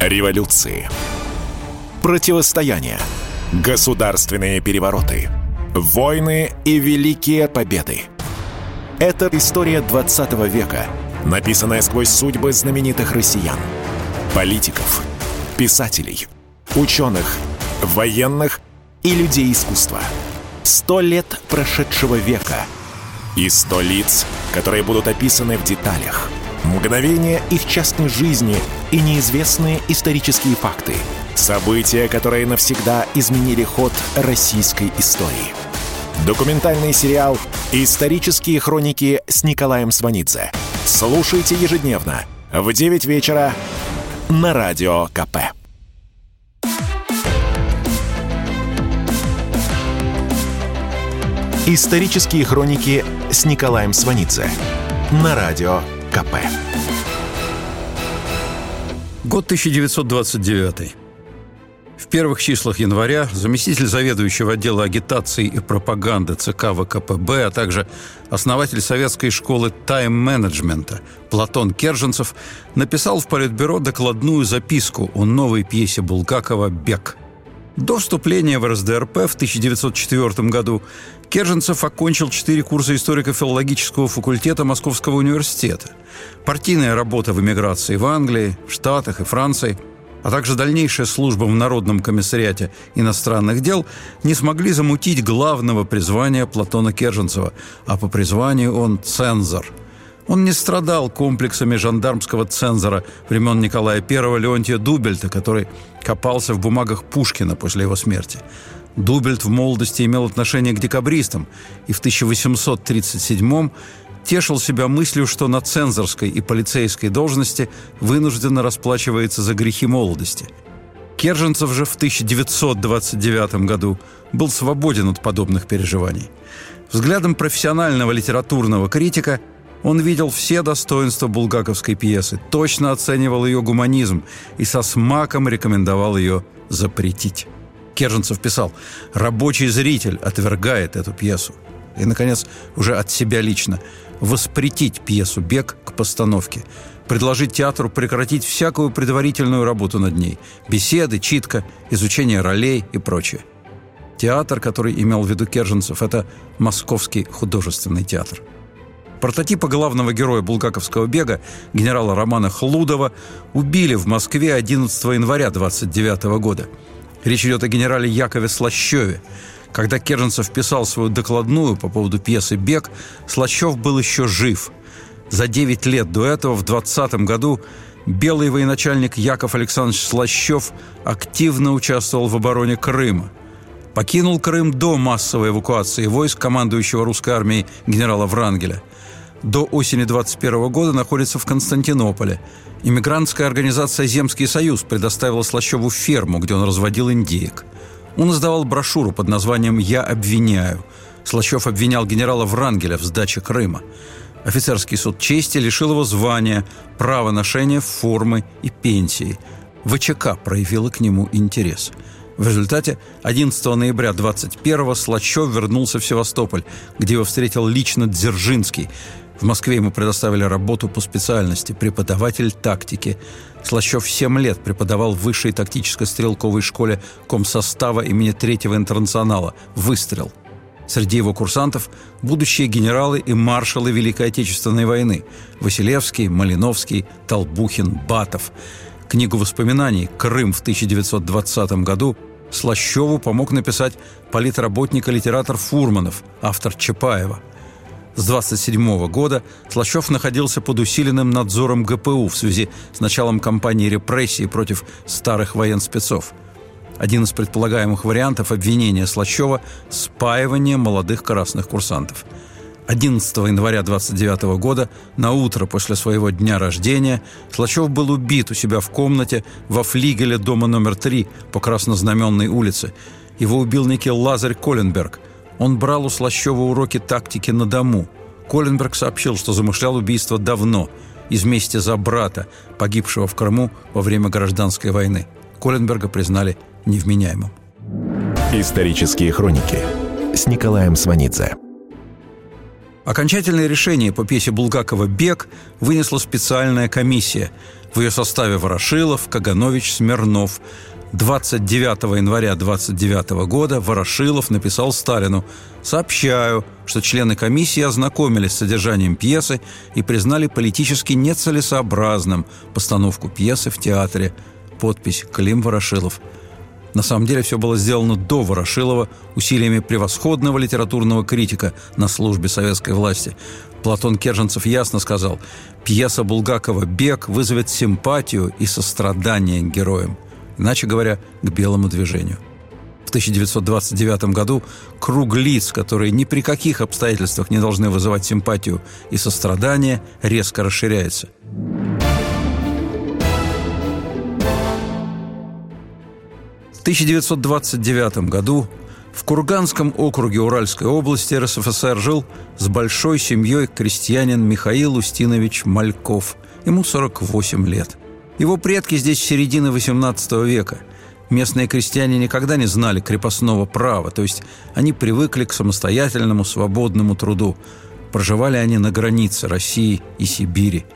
Революции, противостояния, государственные перевороты, войны и великие победы. Это история 20 века, написанная сквозь судьбы знаменитых россиян, политиков, писателей, ученых, военных и людей искусства. 100 лет прошедшего века и 100 лиц, которые будут описаны в деталях. Мгновения их частной жизни и неизвестные исторические факты. События, которые навсегда изменили ход российской истории. Документальный сериал «Исторические хроники» с Николаем Сванидзе. Слушайте ежедневно в 9 вечера на Радио КП. «Исторические хроники» с Николаем Сванидзе на Радио КП. Год 1929. В первых числах января заместитель заведующего отдела агитации и пропаганды ЦК ВКПБ, а также основатель советской школы тайм-менеджмента Платон Керженцев написал в Политбюро докладную записку о новой пьесе Булгакова «Бег». До вступления в РСДРП в 1904 году Керженцев окончил 4 курса историко-филологического факультета Московского университета, партийная работа в эмиграции в Англии, в Штатах и Франции, а также дальнейшая служба в Народном комиссариате иностранных дел не смогли замутить главного призвания Платона Керженцева, а по призванию он цензор. Он не страдал комплексами жандармского цензора времен Николая I Леонтия Дубельта, который копался в бумагах Пушкина после его смерти. Дубельт в молодости имел отношение к декабристам и в 1837-м тешил себя мыслью, что на цензорской и полицейской должности вынужденно расплачивается за грехи молодости. Керженцев же в 1929 году был свободен от подобных переживаний. Взглядом профессионального литературного критика он видел все достоинства булгаковской пьесы, точно оценивал ее гуманизм и со смаком рекомендовал ее запретить. Керженцев писал: «Рабочий зритель отвергает эту пьесу». И, наконец, уже от себя лично: «Воспретить пьесу «Бег» к постановке, предложить театру прекратить всякую предварительную работу над ней, беседы, читка, изучение ролей и прочее». Театр, который имел в виду Керженцев, это Московский художественный театр. Прототипа главного героя булгаковского «Бега», генерала Романа Хлудова, убили в Москве 11 января 1929 года. Речь идет о генерале Якове Слащеве. Когда Керженцев писал свою докладную по поводу пьесы «Бег», Слащев был еще жив. За 9 лет до этого, в 2020 году, белый военачальник Яков Александрович Слащев активно участвовал в обороне Крыма. Покинул Крым до массовой эвакуации войск командующего русской армией генерала Врангеля. До осени 1921 года находится в Константинополе. Иммигрантская организация «Земский Союз» предоставила Слащеву ферму, где он разводил индеек. Он издавал брошюру под названием «Я обвиняю». Слащев обвинял генерала Врангеля в сдаче Крыма. Офицерский суд чести лишил его звания, права ношения формы и пенсии. ВЧК проявила к нему интерес. В результате 11 ноября 1921-го Слащев вернулся в Севастополь, где его встретил лично Дзержинский. В Москве ему предоставили работу по специальности «Преподаватель тактики». Слащев 7 лет преподавал в высшей тактической стрелковой школе комсостава имени Третьего интернационала «Выстрел». Среди его курсантов – будущие генералы и маршалы Великой Отечественной войны – Василевский, Малиновский, Толбухин, Батов. Книгу воспоминаний «Крым в 1920 году» Слащеву помог написать политработник и литератор Фурманов, автор Чапаева. С 1927 года Слащев находился под усиленным надзором ГПУ в связи с началом кампании репрессий против старых военспецов. Один из предполагаемых вариантов обвинения Слащева – спаивание молодых красных курсантов. 11 января 1929 года, наутро после своего дня рождения, Слащев был убит у себя в комнате во флигеле дома номер 3 по Краснознаменной улице. Его убил некий Лазарь Коленберг. Он брал у Слащева уроки тактики на дому. Коленберг сообщил, что замышлял убийство давно, из мести за брата, погибшего в Крыму во время гражданской войны. Коленберга признали невменяемым. Исторические хроники с Николаем Сванидзе. Окончательное решение по пьесе Булгакова «Бег» вынесла специальная комиссия. В ее составе Ворошилов, Каганович, Смирнов. 29 января 1929 года Ворошилов написал Сталину: «Сообщаю, что члены комиссии ознакомились с содержанием пьесы и признали политически нецелесообразным постановку пьесы в театре». Подпись «Клим Ворошилов». На самом деле все было сделано до Ворошилова усилиями превосходного литературного критика на службе советской власти. Платон Керженцев ясно сказал: «Пьеса Булгакова «Бег» вызовет симпатию и сострадание к героям». Иначе говоря, к белому движению. В 1929 году круг лиц, которые ни при каких обстоятельствах не должны вызывать симпатию и сострадание, резко расширяется. В 1929 году в Курганском округе Уральской области РСФСР жил с большой семьей крестьянин Михаил Устинович Мальков. Ему 48 лет. Его предки здесь с середины XVIII века. Местные крестьяне никогда не знали крепостного права, то есть они привыкли к самостоятельному свободному труду. Проживали они на границе России и Сибири.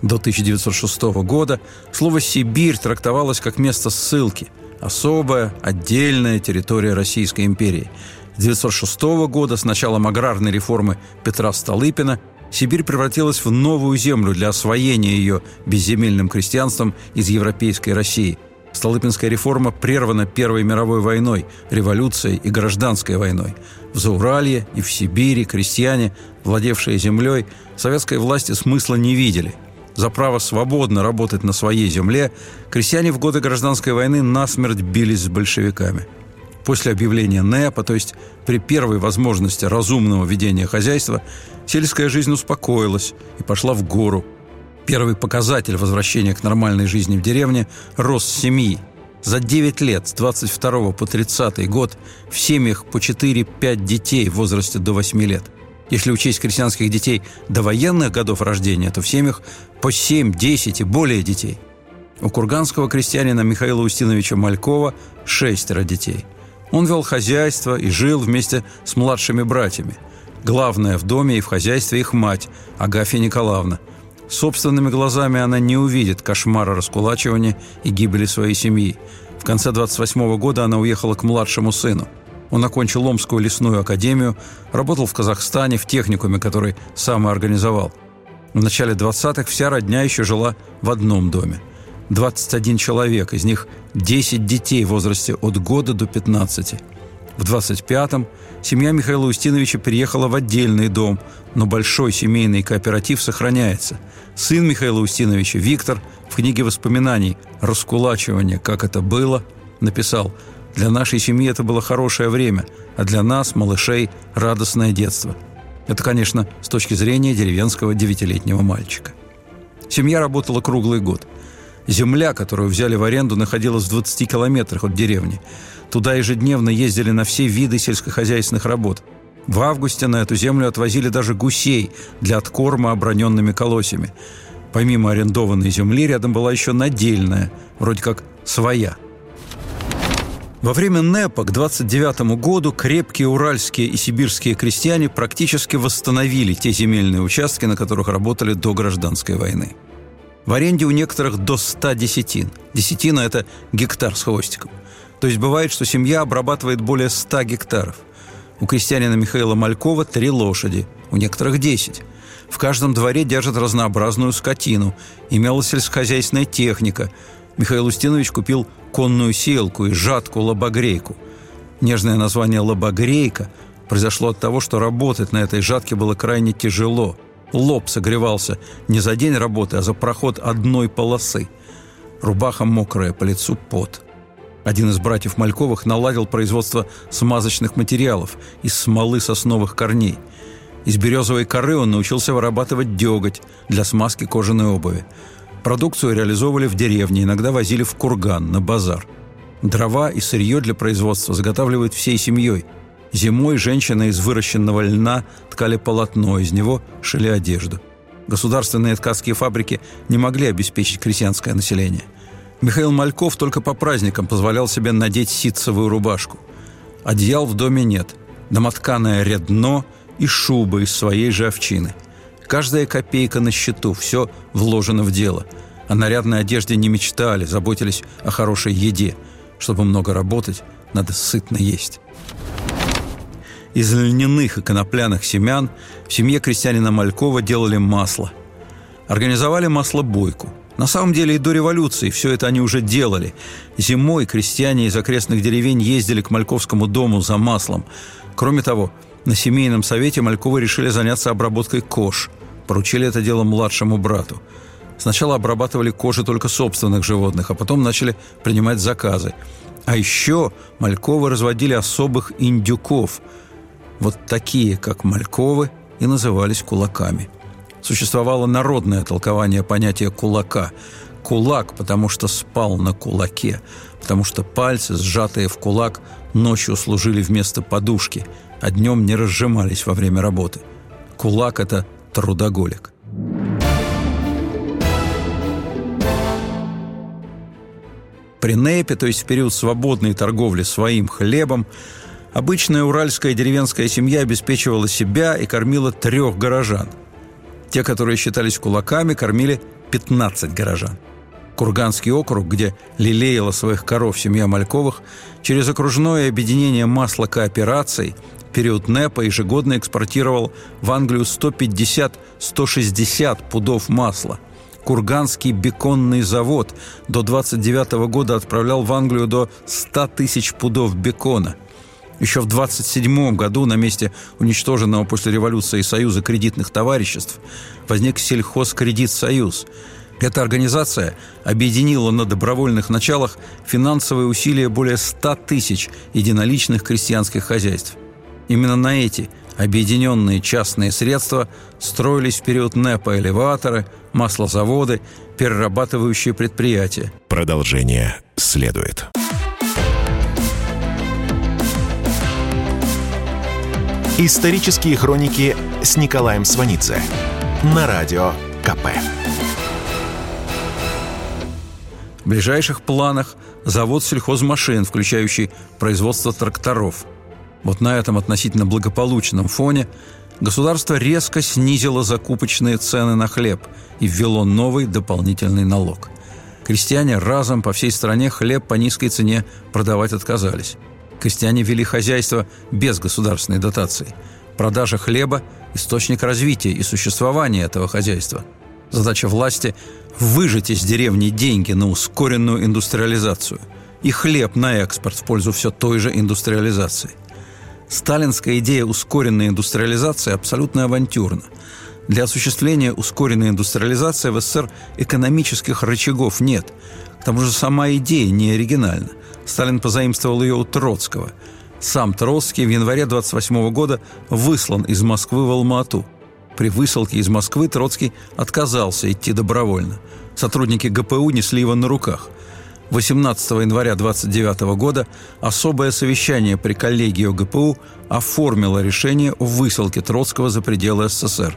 До 1906 года слово «Сибирь» трактовалось как место ссылки, особая, отдельная территория Российской империи. С 1906 года, с началом аграрной реформы Петра Столыпина, Сибирь превратилась в новую землю для освоения ее безземельным крестьянством из европейской России. Столыпинская реформа прервана Первой мировой войной, революцией и гражданской войной. В Зауралье и в Сибири крестьяне, владевшие землей, советской власти смысла не видели. За право свободно работать на своей земле крестьяне в годы гражданской войны насмерть бились с большевиками. После объявления НЭПа, то есть при первой возможности разумного ведения хозяйства, сельская жизнь успокоилась и пошла в гору. Первый показатель возвращения к нормальной жизни в деревне – рост семьи. За 9 лет, с 22 по 30 год, в семьях по 4-5 детей в возрасте до 8 лет. Если учесть крестьянских детей до военных годов рождения, то в семьях по 7, 10 и более детей. У курганского крестьянина Михаила Устиновича Малькова 6 детей. Он вел хозяйство и жил вместе с младшими братьями. Главное в доме и в хозяйстве их мать, Агафья Николаевна. Собственными глазами она не увидит кошмара раскулачивания и гибели своей семьи. В конце 1928 года она уехала к младшему сыну. Он окончил Омскую лесную академию, работал в Казахстане в техникуме, который сам и организовал. В начале 20-х вся родня еще жила в одном доме. 21 человек, из них 10 детей в возрасте от года до 15. В 25-м семья Михаила Устиновича переехала в отдельный дом, но большой семейный кооператив сохраняется. Сын Михаила Устиновича, Виктор, в книге воспоминаний «Раскулачивание. Как это было» написал: «Для нашей семьи это было хорошее время, а для нас, малышей, радостное детство». Это, конечно, с точки зрения деревенского 9-летнего мальчика. Семья работала круглый год. Земля, которую взяли в аренду, находилась в 20 километрах от деревни. Туда ежедневно ездили на все виды сельскохозяйственных работ. В августе на эту землю отвозили даже гусей для откорма оброненными колосьями. Помимо арендованной земли, рядом была еще надельная, вроде как своя. Во время НЭПа к 1929 году крепкие уральские и сибирские крестьяне практически восстановили те земельные участки, на которых работали до гражданской войны. В аренде у некоторых до 100 десятин. Десятина – это гектар с хвостиком. То есть бывает, что семья обрабатывает более 100 гектаров. У крестьянина Михаила Малькова 3 лошади, у некоторых 10. В каждом дворе держат разнообразную скотину. Имелась сельскохозяйственная техника. Михаил Устинович купил конную сеялку и жатку-лобогрейку. Нежное название «лобогрейка» произошло от того, что работать на этой жатке было крайне тяжело. Лоб согревался не за день работы, а за проход одной полосы. Рубаха мокрая, по лицу пот. Один из братьев Мальковых наладил производство смазочных материалов из смолы сосновых корней. Из березовой коры он научился вырабатывать деготь для смазки кожаной обуви. Продукцию реализовывали в деревне, иногда возили в Курган, на базар. Дрова и сырье для производства заготавливают всей семьей. Зимой женщины из выращенного льна ткали полотно, из него шили одежду. Государственные ткацкие фабрики не могли обеспечить крестьянское население. Михаил Мальков только по праздникам позволял себе надеть ситцевую рубашку. Одеял в доме нет, домотканое редно и шуба из своей же овчины. Каждая копейка на счету, все вложено в дело. О нарядной одежде не мечтали, заботились о хорошей еде. Чтобы много работать, надо сытно есть. Из льняных и конопляных семян в семье крестьянина Малькова делали масло. Организовали маслобойку. На самом деле и до революции все это они уже делали. Зимой крестьяне из окрестных деревень ездили к Мальковскому дому за маслом. Кроме того, на семейном совете Мальковы решили заняться обработкой кож. Поручили это дело младшему брату. Сначала обрабатывали кожи только собственных животных, а потом начали принимать заказы. А еще Мальковы разводили особых индюков. Вот такие, как Мальковы, и назывались кулаками. Существовало народное толкование понятия «кулака». Кулак, потому что спал на кулаке, потому что пальцы, сжатые в кулак, ночью служили вместо подушки, а днем не разжимались во время работы. Кулак – это трудоголик. При НЭПе, то есть в период свободной торговли своим хлебом, обычная уральская деревенская семья обеспечивала себя и кормила 3 горожан. Те, которые считались кулаками, кормили 15 горожан. Курганский округ, где лелеяла своих коров семья Мальковых, через окружное объединение маслокоопераций в период НЭПа ежегодно экспортировал в Англию 150-160 пудов масла. Курганский беконный завод до 1929 года отправлял в Англию до 100 тысяч пудов бекона. Еще в 1927 году на месте уничтоженного после революции Союза кредитных товариществ возник Сельхозкредит-Союз. Эта организация объединила на добровольных началах финансовые усилия более 100 тысяч единоличных крестьянских хозяйств. Именно на эти объединенные частные средства строились в период НЭПа элеваторы, маслозаводы, перерабатывающие предприятия. Продолжение следует. Исторические хроники с Николаем Сванидзе на Радио КП. В ближайших планах завод сельхозмашин, включающий производство тракторов. Вот на этом относительно благополучном фоне государство резко снизило закупочные цены на хлеб и ввело новый дополнительный налог. Крестьяне разом по всей стране хлеб по низкой цене продавать отказались. Крестьяне вели хозяйство без государственной дотации. Продажа хлеба – источник развития и существования этого хозяйства. Задача власти – выжать из деревни деньги на ускоренную индустриализацию и хлеб на экспорт в пользу все той же индустриализации. Сталинская идея ускоренной индустриализации абсолютно авантюрна. Для осуществления ускоренной индустриализации в СССР экономических рычагов нет. К тому же сама идея не оригинальна. Сталин позаимствовал ее у Троцкого. Сам Троцкий в январе 1928 года выслан из Москвы в Алма-Ату. При высылке из Москвы Троцкий отказался идти добровольно. Сотрудники ГПУ несли его на руках. 18 января 1929 года особое совещание при коллегии ОГПУ оформило решение о высылке Троцкого за пределы СССР.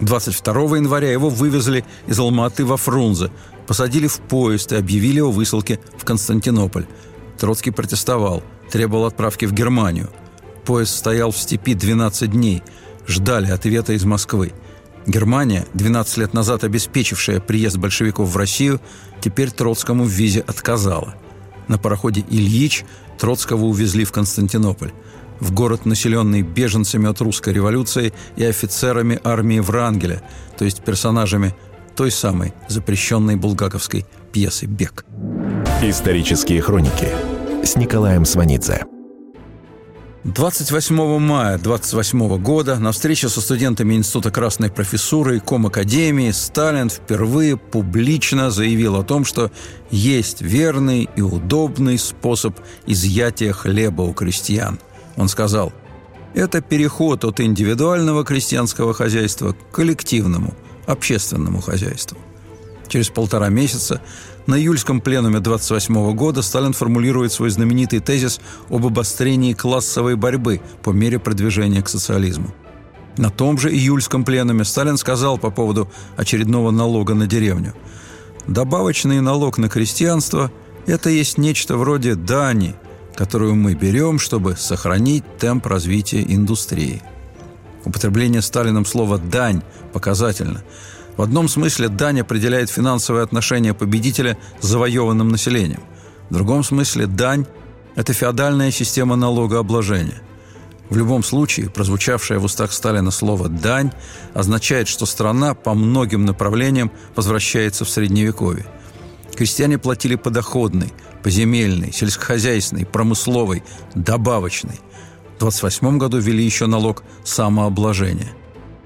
22 января его вывезли из Алма-Аты во Фрунзе, посадили в поезд и объявили о высылке в Константинополь. Троцкий протестовал, требовал отправки в Германию. Поезд стоял в степи 12 дней, ждали ответа из Москвы. Германия, 12 лет назад обеспечившая приезд большевиков в Россию, теперь Троцкому в визе отказала. На пароходе «Ильич» Троцкого увезли в Константинополь, в город, населенный беженцами от русской революции и офицерами армии Врангеля, то есть персонажами той самой запрещенной булгаковской пьесы «Бег». Исторические хроники с Николаем Сванидзе. 28 мая 1928 года на встрече со студентами Института Красной профессуры и Комакадемии Сталин впервые публично заявил о том, что есть верный и удобный способ изъятия хлеба у крестьян. Он сказал: «Это переход от индивидуального крестьянского хозяйства к коллективному, общественному хозяйству». Через 1,5 месяца на июльском пленуме 1928 года Сталин формулирует свой знаменитый тезис об обострении классовой борьбы по мере продвижения к социализму. На том же июльском пленуме Сталин сказал по поводу очередного налога на деревню: «Добавочный налог на крестьянство – это есть нечто вроде дани, которую мы берем, чтобы сохранить темп развития индустрии». Употребление Сталином слова «дань» показательно. В одном смысле дань определяет финансовое отношение победителя с завоеванным населением. В другом смысле дань – это феодальная система налогообложения. В любом случае, прозвучавшее в устах Сталина слово «дань» означает, что страна по многим направлениям возвращается в Средневековье. Крестьяне платили подоходный, поземельный, сельскохозяйственный, промысловый, добавочный. В 1928 году ввели еще налог самообложения.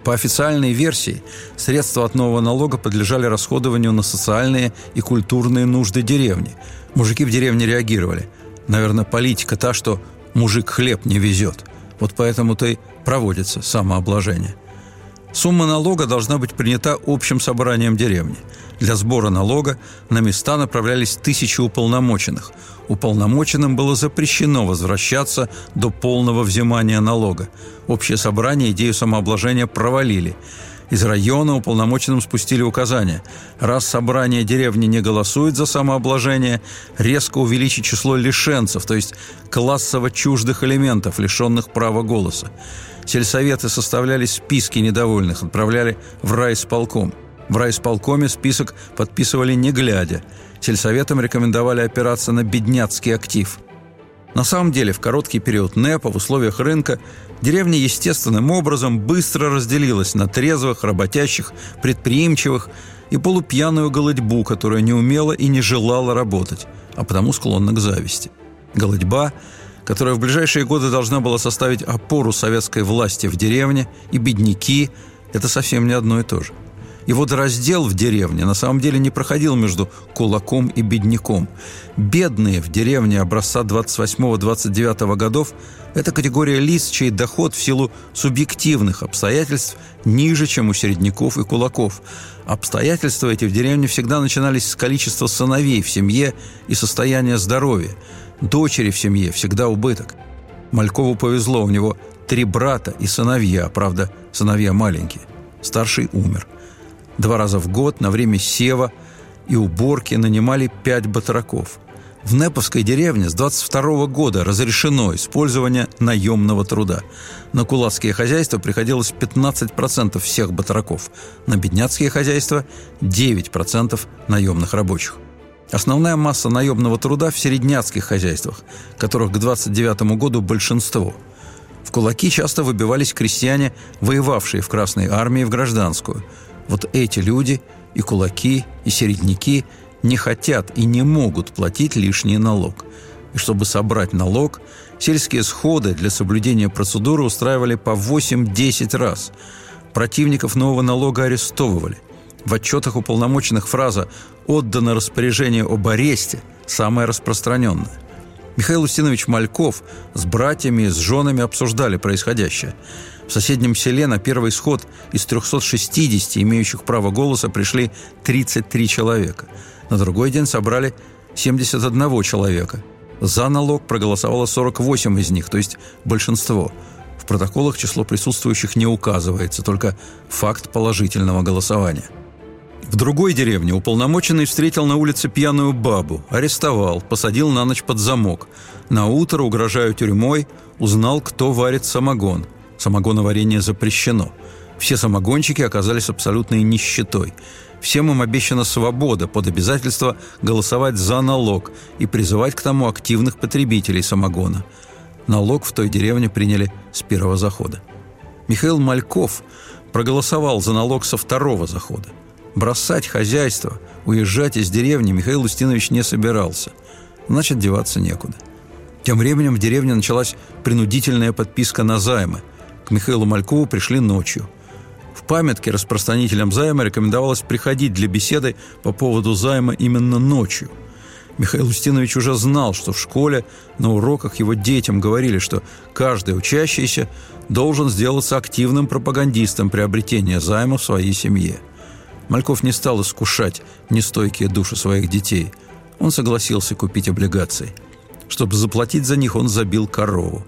По официальной версии, средства от нового налога подлежали расходованию на социальные и культурные нужды деревни. Мужики в деревне реагировали. Наверное, политика та, что «мужик хлеб не везет». Вот поэтому-то и проводится самообложение. Сумма налога должна быть принята общим собранием деревни. Для сбора налога на места направлялись 1000 уполномоченных. Уполномоченным было запрещено возвращаться до полного взимания налога. Общее собрание идею самообложения провалили. Из района уполномоченным спустили указание: раз собрание деревни не голосует за самообложение, резко увеличить число лишенцев, то есть классово чуждых элементов, лишенных права голоса. Сельсоветы составляли списки недовольных, отправляли в райисполком. В райисполкоме список подписывали не глядя. Сельсоветам рекомендовали опираться на бедняцкий актив. На самом деле, в короткий период НЭПа, в условиях рынка, деревня естественным образом быстро разделилась на трезвых, работящих, предприимчивых и полупьяную голодьбу, которая не умела и не желала работать, а потому склонна к зависти. Голодьба, которая в ближайшие годы должна была составить опору советской власти в деревне, и бедняки – это совсем не одно и то же. И вот раздел в деревне на самом деле не проходил между кулаком и бедняком. Бедные в деревне образца 28-29 годов – это категория лиц, чей доход в силу субъективных обстоятельств ниже, чем у середняков и кулаков. Обстоятельства эти в деревне всегда начинались с количества сыновей в семье и состояния здоровья. Дочери в семье всегда убыток. Малькову повезло, у него 3 брата и сыновья, правда, сыновья маленькие. Старший умер. 2 раза в год на время сева и уборки нанимали 5 батраков. В Неповской деревне с 1922 года разрешено использование наемного труда. На кулацкие хозяйства приходилось 15% всех батраков, на бедняцкие хозяйства – 9% наемных рабочих. Основная масса наемного труда в середняцких хозяйствах, которых к 1929 году большинство. В кулаки часто выбивались крестьяне, воевавшие в Красной армии в гражданскую. Вот эти люди, и кулаки, и середняки, не хотят и не могут платить лишний налог. И чтобы собрать налог, сельские сходы для соблюдения процедуры устраивали по 8-10 раз. Противников нового налога арестовывали. В отчетах уполномоченных фраза «отдано распоряжение об аресте» самая распространенная. Михаил Устинович Мальков с братьями и с женами обсуждали происходящее. В соседнем селе на первый сход из 360 имеющих право голоса пришли 33 человека. На другой день собрали 71 человека. За налог проголосовало 48 из них, то есть большинство. В протоколах число присутствующих не указывается, только факт положительного голосования. В другой деревне уполномоченный встретил на улице пьяную бабу, арестовал, посадил на ночь под замок. Наутро, угрожая тюрьмой, узнал, кто варит самогон. Самогоноварение запрещено. Все самогонщики оказались абсолютной нищетой. Всем им обещана свобода под обязательство голосовать за налог и призывать к тому активных потребителей самогона. Налог в той деревне приняли с первого захода. Михаил Мальков проголосовал за налог со второго захода. Бросать хозяйство, уезжать из деревни Михаил Устинович не собирался. Значит, деваться некуда. Тем временем в деревне началась принудительная подписка на займы. К Михаилу Малькову пришли ночью. В памятке распространителям займа рекомендовалось приходить для беседы по поводу займа именно ночью. Михаил Устинович уже знал, что в школе на уроках его детям говорили, что каждый учащийся должен сделаться активным пропагандистом приобретения займа в своей семье. Мальков не стал искушать нестойкие души своих детей. Он согласился купить облигации. Чтобы заплатить за них, он забил корову.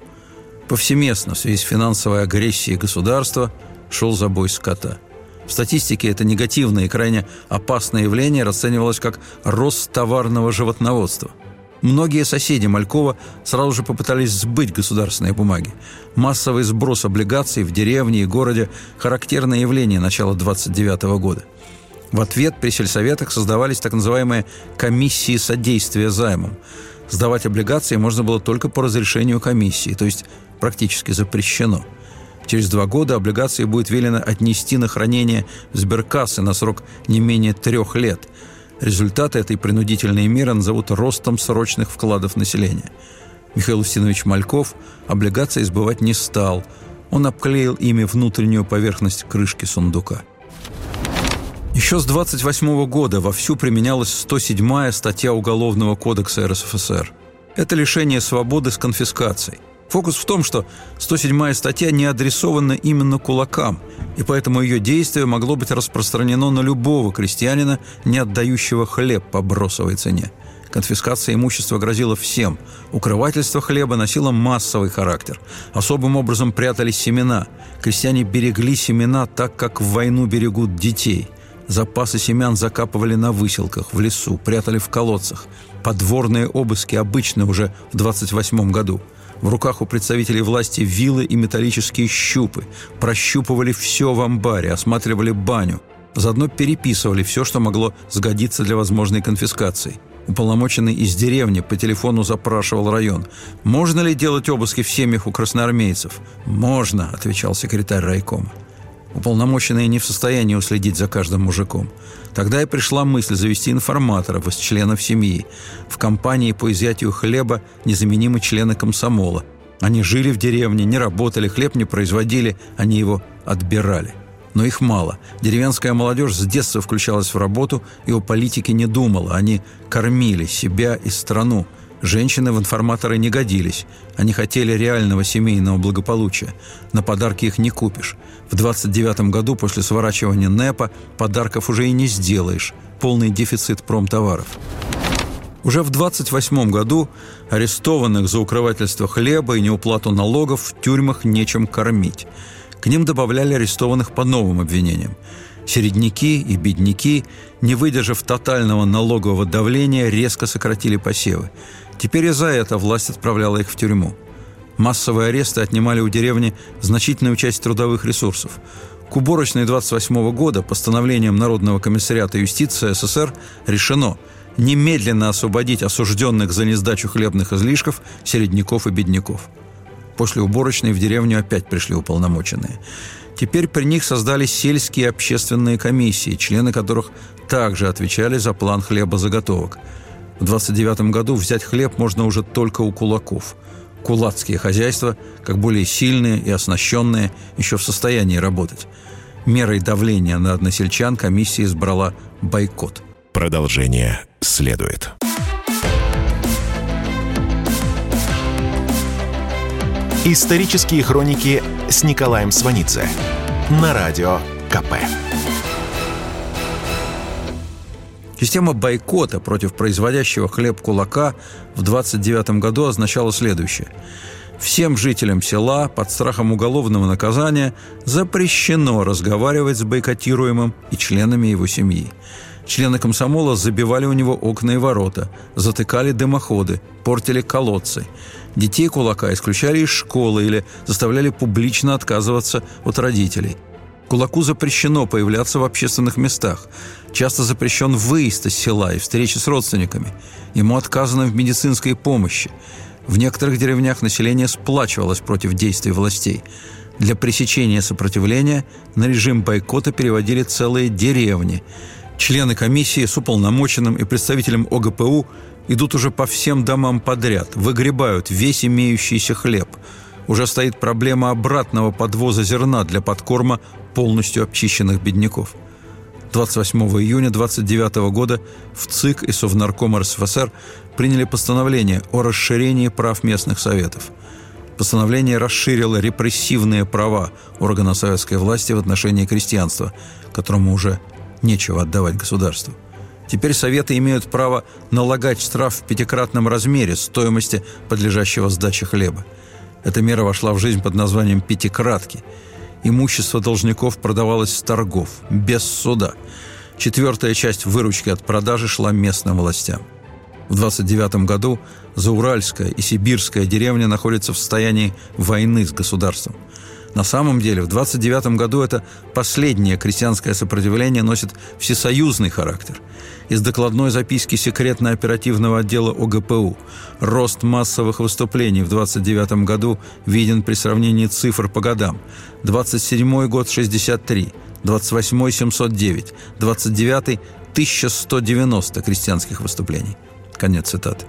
Повсеместно в связи с финансовой агрессией государства шел забой скота. В статистике это негативное и крайне опасное явление расценивалось как рост товарного животноводства. Многие соседи Малькова сразу же попытались сбыть государственные бумаги. Массовый сброс облигаций в деревне и городе – характерное явление начала 1929 года. В ответ при сельсоветах создавались так называемые комиссии содействия займам. Сдавать облигации можно было только по разрешению комиссии, то есть практически запрещено. Через 2 года облигации будет велено отнести на хранение в сберкассы на срок не менее 3 лет. Результаты этой принудительной меры назовут ростом срочных вкладов населения. Михаил Устинович Мальков облигации сбывать не стал. Он обклеил ими внутреннюю поверхность крышки сундука. Еще с 1928 года вовсю применялась 107-я статья Уголовного кодекса РСФСР. Это лишение свободы с конфискацией. Фокус в том, что 107-я статья не адресована именно кулакам, и поэтому ее действие могло быть распространено на любого крестьянина, не отдающего хлеб по бросовой цене. Конфискация имущества грозила всем. Укрывательство хлеба носило массовый характер. Особым образом прятались семена. Крестьяне берегли семена так, как в войну берегут детей. Запасы семян закапывали на выселках, в лесу, прятали в колодцах. Подворные обыски обычны уже в 1928 году. В руках у представителей власти вилы и металлические щупы. Прощупывали все в амбаре, осматривали баню. Заодно переписывали все, что могло сгодиться для возможной конфискации. Уполномоченный из деревни по телефону запрашивал район. «Можно ли делать обыски в семьях у красноармейцев?» «Можно», – отвечал секретарь райкома. Уполномоченные не в состоянии уследить за каждым мужиком. Тогда и пришла мысль завести информаторов из членов семьи. В компании по изъятию хлеба незаменимы члены комсомола. Они жили в деревне, не работали, хлеб не производили, они его отбирали. Но их мало. Деревенская молодежь с детства включалась в работу и о политике не думала. Они кормили себя и страну. Женщины в информаторы не годились. Они хотели реального семейного благополучия. На подарки их не купишь. В 1929 году после сворачивания НЭПа подарков уже и не сделаешь. Полный дефицит промтоваров. Уже в 1928 году арестованных за укрывательство хлеба и неуплату налогов в тюрьмах нечем кормить. К ним добавляли арестованных по новым обвинениям. Середняки и бедняки, не выдержав тотального налогового давления, резко сократили посевы. Теперь и за это власть отправляла их в тюрьму. Массовые аресты отнимали у деревни значительную часть трудовых ресурсов. К уборочной 1928 года постановлением Народного комиссариата юстиции СССР решено немедленно освободить осужденных за несдачу хлебных излишков, середняков и бедняков. После уборочной в деревню опять пришли уполномоченные. Теперь при них создались сельские общественные комиссии, члены которых также отвечали за план хлебозаготовок. В 1929 году взять хлеб можно уже только у кулаков. Кулацкие хозяйства, как более сильные и оснащенные, еще в состоянии работать. Мерой давления на односельчан комиссия избрала бойкот. Продолжение следует. Исторические хроники с Николаем Сванидзе на Радио КП. Система бойкота против производящего хлеб кулака в 1929 году означала следующее. Всем жителям села под страхом уголовного наказания запрещено разговаривать с бойкотируемым и членами его семьи. Члены комсомола забивали у него окна и ворота, затыкали дымоходы, портили колодцы. Детей кулака исключали из школы или заставляли публично отказываться от родителей. Кулаку запрещено появляться в общественных местах. Часто запрещен выезд из села и встречи с родственниками. Ему отказано в медицинской помощи. В некоторых деревнях население сплачивалось против действий властей. Для пресечения сопротивления на режим бойкота переводили целые деревни. Члены комиссии с уполномоченным и представителем ОГПУ идут уже по всем домам подряд, выгребают весь имеющийся хлеб. Уже стоит проблема обратного подвоза зерна для подкорма полностью обчищенных бедняков. 28 июня 1929 года в ЦИК и Совнарком РСФСР приняли постановление о расширении прав местных советов. Постановление расширило репрессивные права органа советской власти в отношении крестьянства, которому уже нечего отдавать государству. Теперь советы имеют право налагать штраф в 5-кратном размере стоимости подлежащего сдаче хлеба. Эта мера вошла в жизнь под названием «пятикратки». Имущество должников продавалось с торгов, без суда. 4-я часть выручки от продажи шла местным властям. В 1929 году Зауральская и Сибирская деревня находятся в состоянии войны с государством. На самом деле, в 1929 году это последнее крестьянское сопротивление носит всесоюзный характер. Из докладной записки секретно-оперативного отдела ОГПУ: рост массовых выступлений в 1929 году виден при сравнении цифр по годам. 1927 год – 63, 1928 – 709, 1929 – 1190 крестьянских выступлений. Конец цитаты.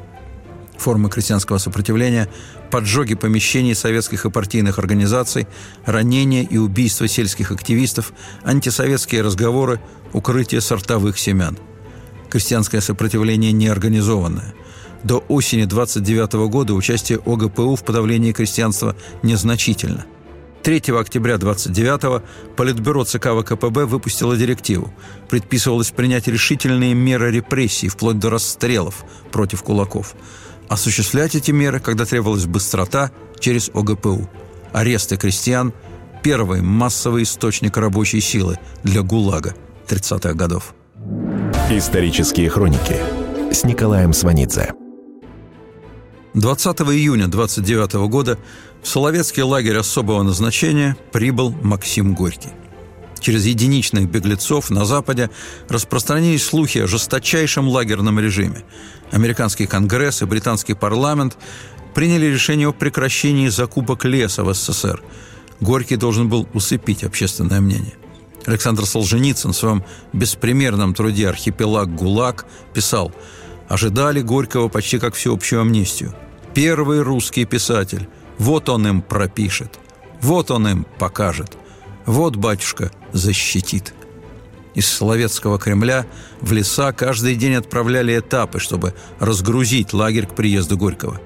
Формы крестьянского сопротивления: поджоги помещений советских и партийных организаций, ранения и убийства сельских активистов, антисоветские разговоры, укрытие сортовых семян. Крестьянское сопротивление неорганизованное. До осени 1929 года участие ОГПУ в подавлении крестьянства незначительно. 3 октября 1929-го Политбюро ЦК ВКПБ выпустило директиву. Предписывалось принять решительные меры репрессий, вплоть до расстрелов против кулаков. Осуществлять эти меры, когда требовалась быстрота, через ОГПУ. Аресты крестьян – первый массовый источник рабочей силы для ГУЛАГа 30-х годов. Исторические хроники с Николаем Сванидзе. 20 июня 1929 года в Соловецкий лагерь особого назначения прибыл Максим Горький. Через единичных беглецов на Западе распространились слухи о жесточайшем лагерном режиме. Американский конгресс и британский парламент приняли решение о прекращении закупок леса в СССР. Горький должен был усыпить общественное мнение. Александр Солженицын в своем беспримерном труде «Архипелаг ГУЛАГ» писал: «Ожидали Горького почти как всеобщую амнистию. Первый русский писатель. Вот он им пропишет. Вот он им покажет. Вот, батюшка, защитит». Из Соловецкого Кремля в леса каждый день отправляли этапы, чтобы разгрузить лагерь к приезду Горького.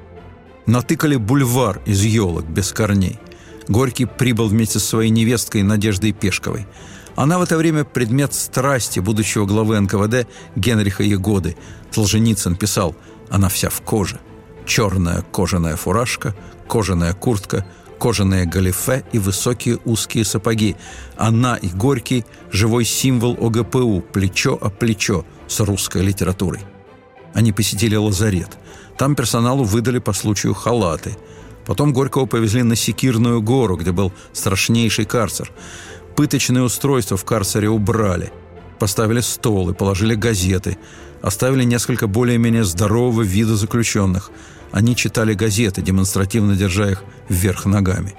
Натыкали бульвар из елок без корней. Горький прибыл вместе со своей невесткой Надеждой Пешковой. Она в это время предмет страсти будущего главы НКВД Генриха Ягоды. Солженицын писал: «Она вся в коже. Черная кожаная фуражка, кожаная куртка, кожаное галифе и высокие узкие сапоги. Она и Горький – живой символ ОГПУ, плечо о плечо с русской литературой». Они посетили лазарет. Там персоналу выдали по случаю халаты. Потом Горького повезли на Секирную гору, где был страшнейший карцер. Пыточное устройство в карцере убрали. Поставили стол и положили газеты. Оставили несколько более-менее здорового вида заключенных. Они читали газеты, демонстративно держа их вверх ногами.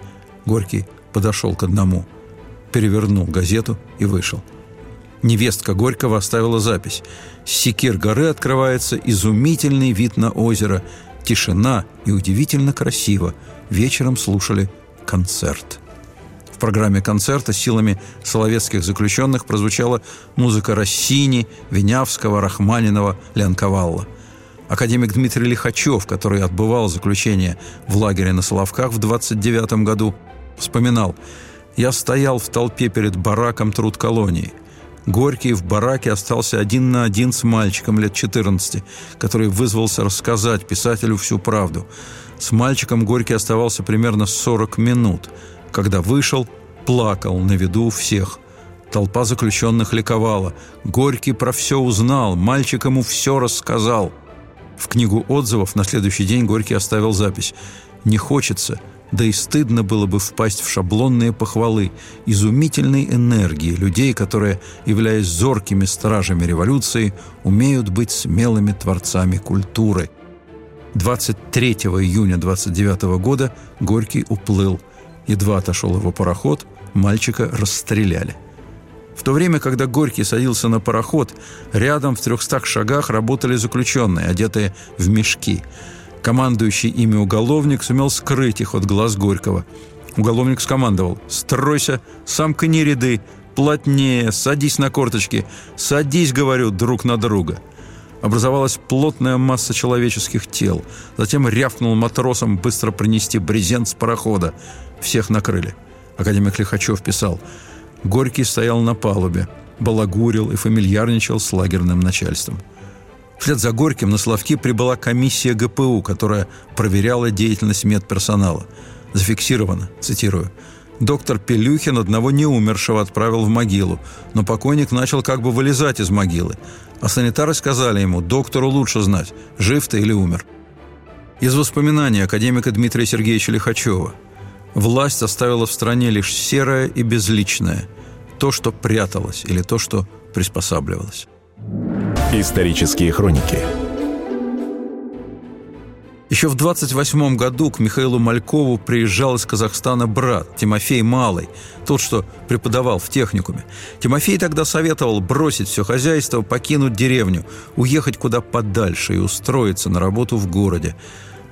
Горький подошел к одному, перевернул газету и вышел. Невестка Горького оставила запись: «С секир горы открывается изумительный вид на озеро. Тишина и удивительно красиво. Вечером слушали концерт». В программе концерта силами соловецких заключенных прозвучала музыка Россини, Винявского, Рахманинова, Лянковалла. Академик Дмитрий Лихачев, который отбывал заключение в лагере на Соловках в 1929 году, вспоминал: «Я стоял в толпе перед бараком трудколонии. Горький в бараке остался один на один с мальчиком лет 14, который вызвался рассказать писателю всю правду. С мальчиком Горький оставался примерно 40 минут. Когда вышел, плакал на виду у всех. Толпа заключенных ликовала. Горький про все узнал, мальчик ему все рассказал». В книгу отзывов на следующий день Горький оставил запись: «Не хочется, да и стыдно было бы впасть в шаблонные похвалы изумительной энергии людей, которые, являясь зоркими стражами революции, умеют быть смелыми творцами культуры». 23 июня 1929 года Горький уплыл. Едва отошел его пароход, мальчика расстреляли. В то время, когда Горький садился на пароход, рядом в 300 шагах работали заключенные, одетые в мешки. Командующий ими уголовник сумел скрыть их от глаз Горького. Уголовник скомандовал: «Стройся, сомкни ряды, плотнее, садись на корточки, садись, говорю, друг на друга». Образовалась плотная масса человеческих тел. Затем рявкнул матросам быстро принести брезент с парохода. Всех накрыли. Академик Лихачев писал: «Горький стоял на палубе, балагурил и фамильярничал с лагерным начальством». Вслед за Горьким на Соловки прибыла комиссия ГПУ, которая проверяла деятельность медперсонала. Зафиксировано, цитирую: «Доктор Пелюхин одного неумершего отправил в могилу, но покойник начал как бы вылезать из могилы. А санитары сказали ему: доктору лучше знать, жив ты или умер». Из воспоминаний академика Дмитрия Сергеевича Лихачева: Власть оставила в стране лишь серое и безличное, то, что пряталось или то, что приспосабливалось. Исторические хроники. Еще в 1928 году к Михаилу Малькову приезжал из Казахстана брат, Тимофей Малый, тот, что преподавал в техникуме. Тимофей тогда советовал бросить все хозяйство, покинуть деревню, уехать куда подальше и устроиться на работу в городе.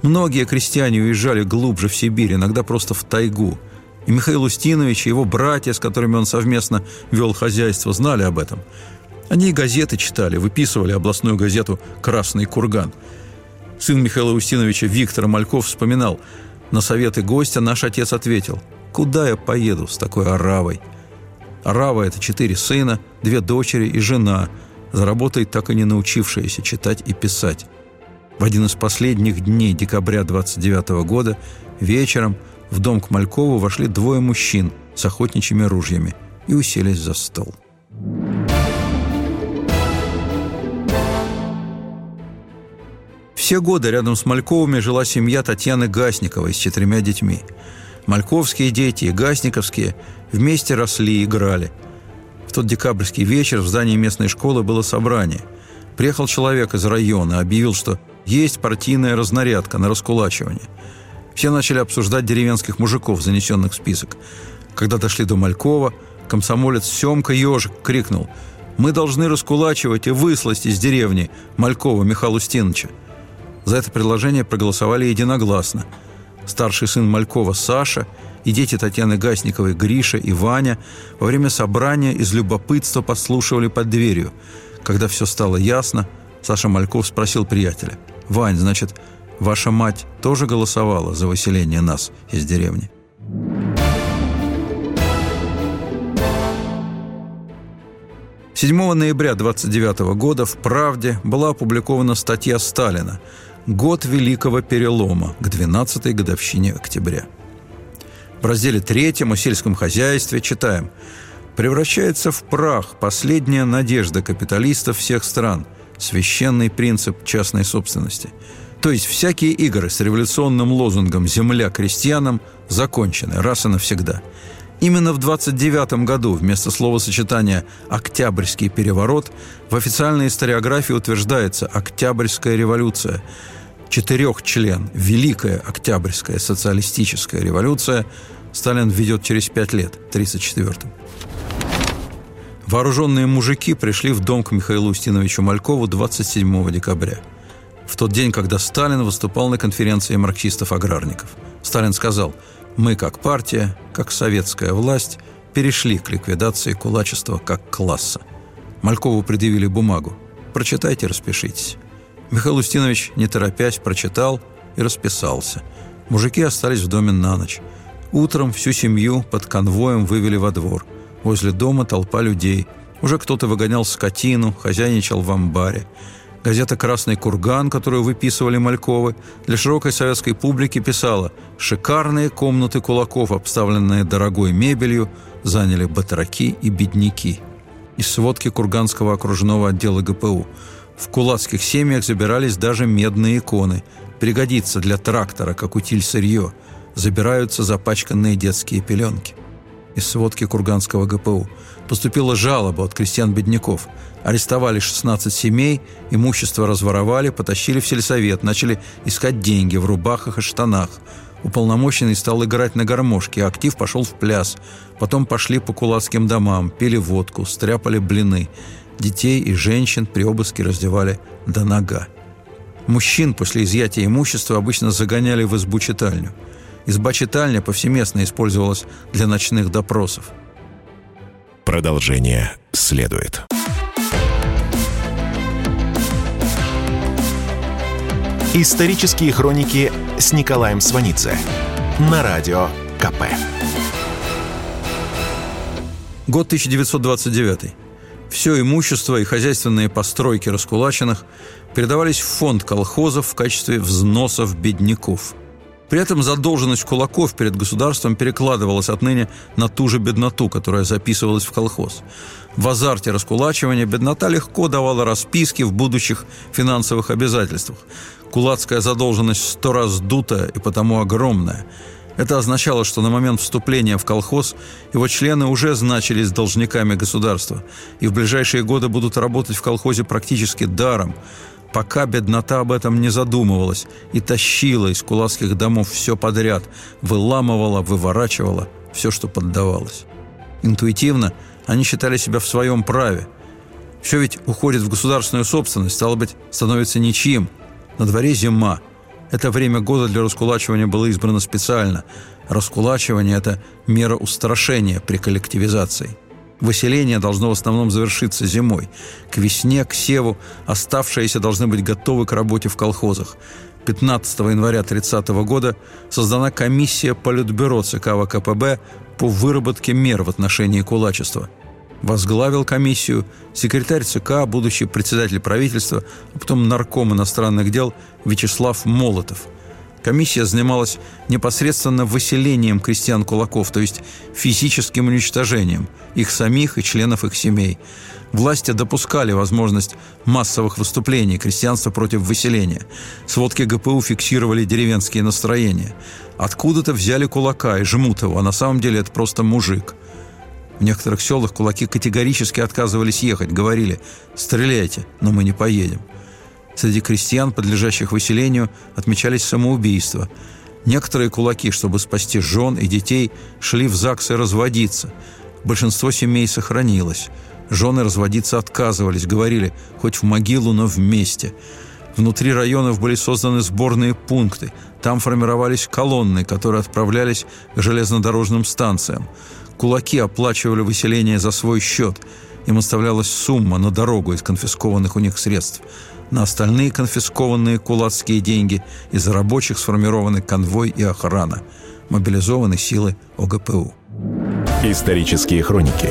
Многие крестьяне уезжали глубже в Сибирь, иногда просто в тайгу. И Михаил Устинович и его братья, с которыми он совместно вел хозяйство, знали об этом. Они и газеты читали, выписывали областную газету «Красный Курган». Сын Михаила Устиновича, Виктор Мальков, вспоминал: «На советы гостя наш отец ответил: куда я поеду с такой оравой? Орава – это 4 сына, 2 дочери и жена, за работой так и не научившаяся читать и писать». В один из последних дней декабря 1929 года вечером в дом к Малькову вошли 2 мужчин с охотничьими ружьями и уселись за стол. Все годы рядом с Мальковыми жила семья Татьяны Гаснниковой с 4 детьми. Мальковские дети и гасниковские вместе росли и играли. В тот декабрьский вечер в здании местной школы было собрание. Приехал человек из района, объявил, что есть партийная разнарядка на раскулачивание. Все начали обсуждать деревенских мужиков, занесенных в список. Когда дошли до Малькова, комсомолец Семка Ежик крикнул: «Мы должны раскулачивать и выслать из деревни Малькова Михаила Устиновича». За это предложение проголосовали единогласно. Старший сын Малькова Саша и дети Татьяны Гаснниковой Гриша и Ваня во время собрания из любопытства подслушивали под дверью. Когда все стало ясно, Саша Мальков спросил приятеля: «Вань, значит, ваша мать тоже голосовала за выселение нас из деревни?» — 7 ноября 1929 года в «Правде» была опубликована статья Сталина «Год Великого Перелома» к 12-й годовщине октября. В разделе 3 о сельском хозяйстве читаем: «Превращается в прах последняя надежда капиталистов всех стран, священный принцип частной собственности. То есть всякие игры с революционным лозунгом «Земля крестьянам» закончены раз и навсегда». Именно в 1929 году вместо словосочетания «Октябрьский переворот» в официальной историографии утверждается «Октябрьская революция». 4-член «Великая Октябрьская социалистическая революция» Сталин введет через 5 лет, в 1934. Вооруженные мужики пришли в дом к Михаилу Устиновичу Малькову 27 декабря. В тот день, когда Сталин выступал на конференции марксистов-аграрников. Сталин сказал: «Мы, как партия, как советская власть, перешли к ликвидации кулачества как класса». Малькову предъявили бумагу: «Прочитайте, распишитесь». Михаил Устинович, не торопясь, прочитал и расписался. Мужики остались в доме на ночь. Утром всю семью под конвоем вывели во двор. Возле дома толпа людей. Уже кто-то выгонял скотину, хозяйничал в амбаре. Газета «Красный Курган», которую выписывали Мальковы, для широкой советской публики писала: «Шикарные комнаты кулаков, обставленные дорогой мебелью, заняли батраки и бедняки». Из сводки Курганского окружного отдела ГПУ: «В кулацких семьях забирались даже медные иконы. Пригодится для трактора, как утиль сырье. Забираются запачканные детские пеленки». Из сводки Курганского ГПУ: «Поступила жалоба от крестьян-бедняков. Арестовали 16 семей, имущество разворовали, потащили в сельсовет, начали искать деньги в рубахах и штанах. Уполномоченный стал играть на гармошке, а актив пошел в пляс. Потом пошли по кулацким домам, пили водку, стряпали блины. Детей и женщин при обыске раздевали до нога. Мужчин после изъятия имущества обычно загоняли в избу-читальню. Изба-читальня повсеместно использовалась для ночных допросов». Продолжение следует. Исторические хроники с Николаем Сванидзе на Радио КП. Год 1929. Все имущество и хозяйственные постройки раскулаченных передавались в фонд колхозов в качестве взносов бедняков. При этом задолженность кулаков перед государством перекладывалась отныне на ту же бедноту, которая записывалась в колхоз. В азарте раскулачивания беднота легко давала расписки в будущих финансовых обязательствах. Кулацкая задолженность 100 раз дута и потому огромная. Это означало, что на момент вступления в колхоз его члены уже значились должниками государства и в ближайшие годы будут работать в колхозе практически даром, пока беднота об этом не задумывалась и тащила из кулацких домов все подряд, выламывала, выворачивала все, что поддавалось. Интуитивно они считали себя в своем праве. Все ведь уходит в государственную собственность, стало быть, становится ничьим. На дворе зима. Это время года для раскулачивания было избрано специально. Раскулачивание – это мера устрашения при коллективизации. Выселение должно в основном завершиться зимой. К весне, к севу оставшиеся должны быть готовы к работе в колхозах. 15 января 1930 года создана комиссия Политбюро ЦК ВКПБ по выработке мер в отношении кулачества. Возглавил комиссию секретарь ЦК, будущий председатель правительства, а потом нарком иностранных дел Вячеслав Молотов. Комиссия занималась непосредственно выселением крестьян-кулаков, то есть физическим уничтожением их самих и членов их семей. Власти допускали возможность массовых выступлений крестьянства против выселения. Сводки ГПУ фиксировали деревенские настроения. Откуда-то взяли кулака и жмут его, а на самом деле это просто мужик. В некоторых селах кулаки категорически отказывались ехать, говорили «стреляйте, но мы не поедем». Среди крестьян, подлежащих выселению, отмечались самоубийства. Некоторые кулаки, чтобы спасти жен и детей, шли в ЗАГСы разводиться. Большинство семей сохранилось. Жены разводиться отказывались, говорили «хоть в могилу, но вместе». Внутри районов были созданы сборные пункты. Там формировались колонны, которые отправлялись к железнодорожным станциям. Кулаки оплачивали выселение за свой счет. Им оставлялась сумма на дорогу из конфискованных у них средств. На остальные конфискованные кулацкие деньги из рабочих сформированы конвой и охрана. Мобилизованы силы ОГПУ. Исторические хроники.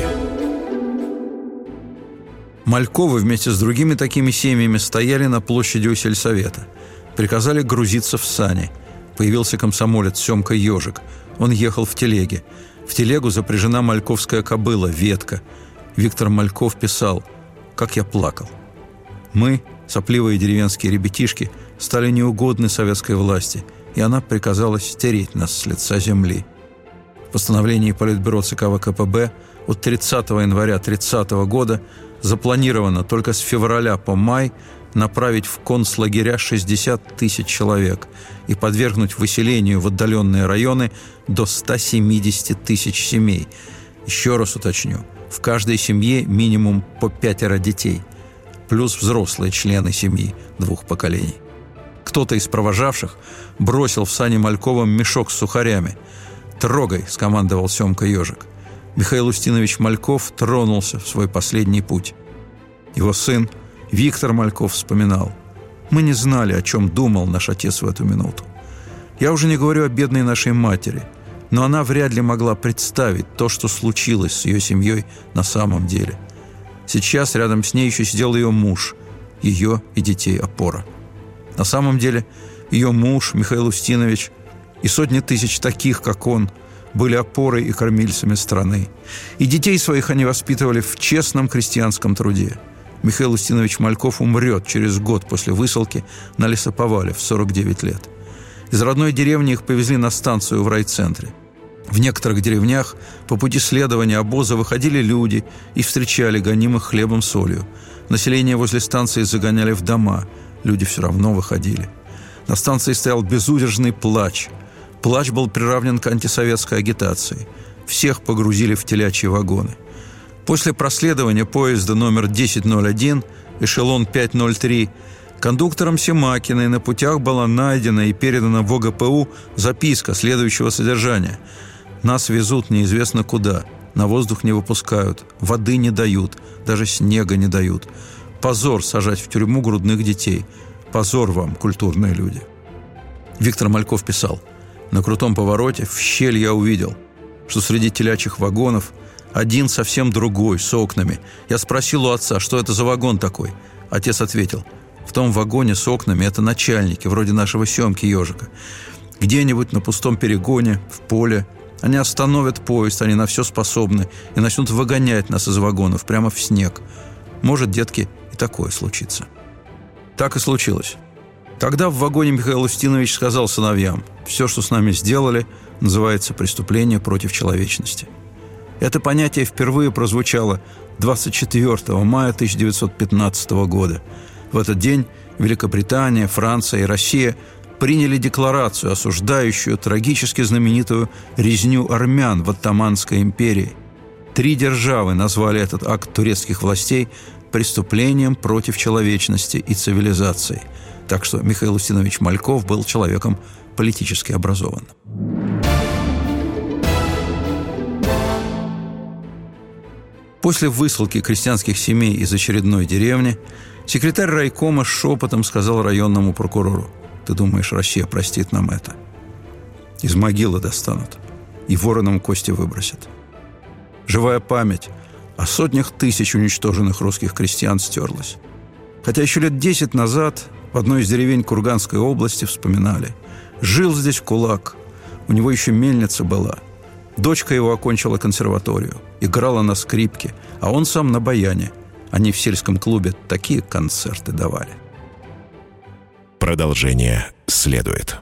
Мальковы вместе с другими такими семьями стояли на площади у сельсовета. Приказали грузиться в сани. Появился комсомолец Семка Ежик. Он ехал в телеге. В телегу запряжена мальковская кобыла, Ветка. Виктор Мальков писал: «Как я плакал. Мы, сопливые деревенские ребятишки, стали неугодны советской власти, и она приказала стереть нас с лица земли». В постановлении Политбюро ЦК ВКПБ от 30 января 30 года запланировано только с февраля по май направить в концлагеря 60 тысяч человек и подвергнуть выселению в отдаленные районы до 170 тысяч семей. Еще раз уточню, в каждой семье минимум по 5 детей, плюс взрослые члены семьи 2 поколений. Кто-то из провожавших бросил в сани Малькова мешок с сухарями. «Трогай», – скомандовал Семка Ежик. Михаил Устинович Мальков тронулся в свой последний путь. Его сын Виктор Мальков вспоминал: «Мы не знали, о чем думал наш отец в эту минуту. Я уже не говорю о бедной нашей матери, но она вряд ли могла представить то, что случилось с ее семьей на самом деле. Сейчас рядом с ней еще сидел ее муж, ее и детей опора. На самом деле ее муж Михаил Устинович и сотни тысяч таких, как он, были опорой и кормильцами страны. И детей своих они воспитывали в честном крестьянском труде. Михаил Устинович Мальков умрет через год после высылки на лесоповале в 49 лет. Из родной деревни их повезли на станцию в райцентре. В некоторых деревнях по пути следования обоза выходили люди и встречали гонимых хлебом солью. Население возле станции загоняли в дома. Люди все равно выходили. На станции стоял безудержный плач. Плач был приравнен к антисоветской агитации. Всех погрузили в телячьи вагоны. После проследования поезда номер 1001, эшелон 503, кондуктором Семакиной на путях была найдена и передана в ОГПУ записка следующего содержания: «Нас везут неизвестно куда, на воздух не выпускают, воды не дают, даже снега не дают. Позор сажать в тюрьму грудных детей. Позор вам, культурные люди». Виктор Мальков писал: «На крутом повороте в щель я увидел, что среди телячьих вагонов один совсем другой, с окнами. Я спросил у отца, что это за вагон такой. Отец ответил: в том вагоне с окнами это начальники, вроде нашего Семки Ежика. Где-нибудь на пустом перегоне, в поле. Они остановят поезд, они на все способны, и начнут выгонять нас из вагонов прямо в снег. Может, детки, и такое случится». Так и случилось. Тогда в вагоне Михаил Устинович сказал сыновьям: «Все, что с нами сделали, называется «Преступление против человечности». Это понятие впервые прозвучало 24 мая 1915 года. В этот день Великобритания, Франция и Россия приняли декларацию, осуждающую трагически знаменитую резню армян в Оттоманской империи. 3 державы назвали этот акт турецких властей преступлением против человечности и цивилизации. Так что Михаил Устинович Мальков был человеком политически образованным. После высылки крестьянских семей из очередной деревни секретарь райкома шепотом сказал районному прокурору: «Ты думаешь, Россия простит нам это? Из могилы достанут и вороном кости выбросят». Живая память о сотнях тысяч уничтоженных русских крестьян стерлась. Хотя еще лет 10 назад в одной из деревень Курганской области вспоминали: «Жил здесь кулак, у него еще мельница была. Дочка его окончила консерваторию, играла на скрипке, а он сам на баяне. Они в сельском клубе такие концерты давали». Продолжение следует.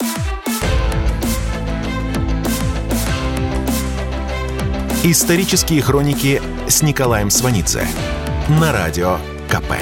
Исторические хроники с Николаем Сванидзе на Радио КП.